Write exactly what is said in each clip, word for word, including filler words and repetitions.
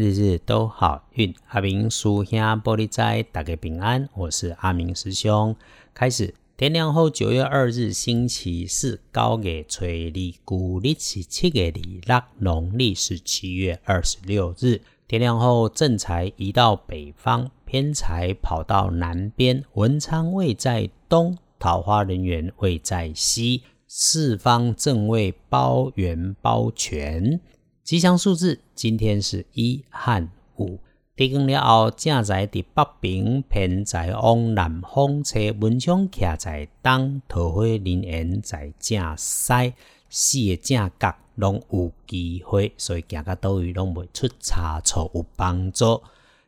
日日都好运，阿明师兄保你知，大家平安，我是阿明师兄。开始，天亮后九月二日星期四，九月初二，古历是七月二十六，农历是七月二十六日。天亮后，正财移到北方，偏财跑到南边，文昌位在东，桃花人缘位在西，四方正位包圆包全。吉祥数字今天是一和五。天光了后，正财在北边，偏财往南方车，文昌徛在东，桃花人缘在正西，四个正角拢有机会，所以行到倒位拢袂出差错，有帮助。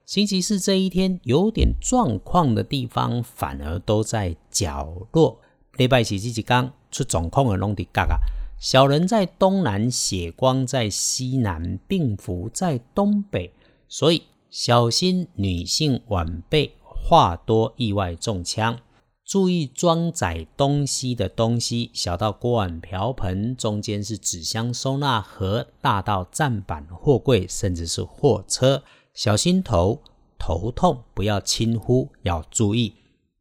星期四这一天有点状况的地方，反而都在角落。礼拜四这一天出状况的拢伫角啊。小人在东南，血光在西南，病符在东北，所以小心女性晚辈话多，意外中枪。注意装载东西的东西，小到锅碗瓢盆，中间是纸箱收纳盒，大到站板货柜，甚至是货车。小心头头痛，不要轻忽，要注意。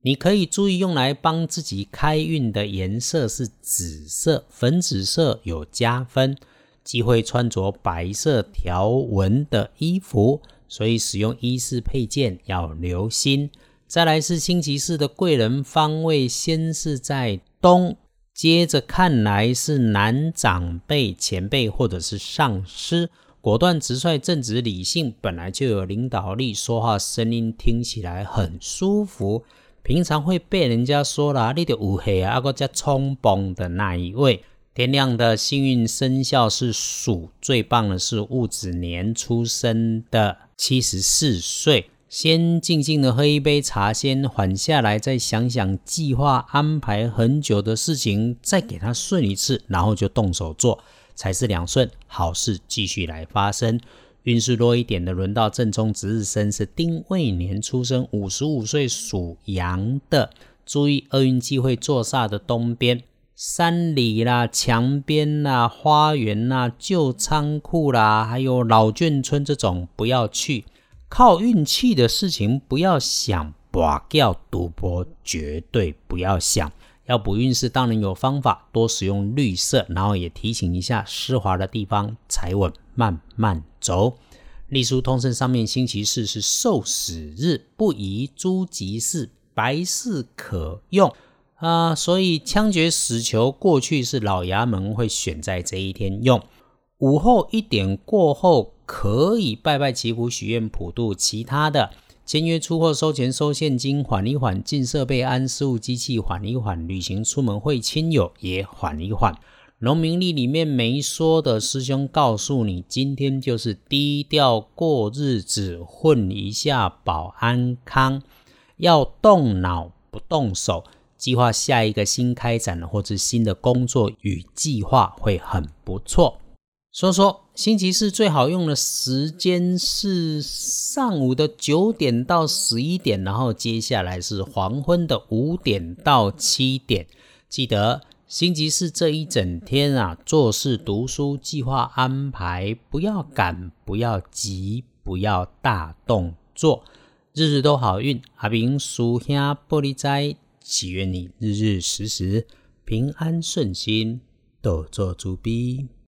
你可以注意用来帮自己开运的颜色是紫色，粉紫色有加分。忌讳穿着白色条纹的衣服，所以使用衣饰配件要留心。再来是星期四的贵人方位，先是在东，接着看来是男长辈、前辈或者是上司。果断直率，正直理性，本来就有领导力，说话声音听起来很舒服。平常会被人家说啦，你就有黑啊，还加冲崩的那一位。天亮的幸运生肖是鼠，最棒的是戊子年出生的七十四岁。先静静的喝一杯茶，先缓下来，再想想计划安排很久的事情，再给它顺一次，然后就动手做，才是良顺，好事继续来发生。运势弱一点的，轮到正冲值日生是丁未年出生五十五岁属羊的，注意厄运忌讳坐煞的东边，山里啦、墙边啦、花园啦、旧仓库啦，还有老眷村这种不要去。靠运气的事情不要想，博弈赌博绝对不要想。要补运势当然有方法，多使用绿色，然后也提醒一下湿滑的地方，踩稳慢慢走。隶书通胜上面星期四是受死日，不宜诸吉事，白事可用、呃、所以枪决死囚过去是老衙门会选在这一天用。午后一点过后可以拜拜祈福、许愿、普渡。其他的签约、出货、收钱、收现金缓一缓，进设备、安事务机器缓一缓，旅行出门会亲友也缓一缓。农民历里面没说的，师兄告诉你，今天就是低调过日子，混一下保安康。要动脑不动手，计划下一个新开展或是新的工作与计划会很不错。说说星期四最好用的时间是上午的九点到十一点，然后接下来是黄昏的五点到七点。记得星期四这一整天啊，做事、读书、计划安排，不要赶，不要急，不要大动作。日日都好运，阿明师兄保你知，祈愿你日日时时平安顺心，多做主逼。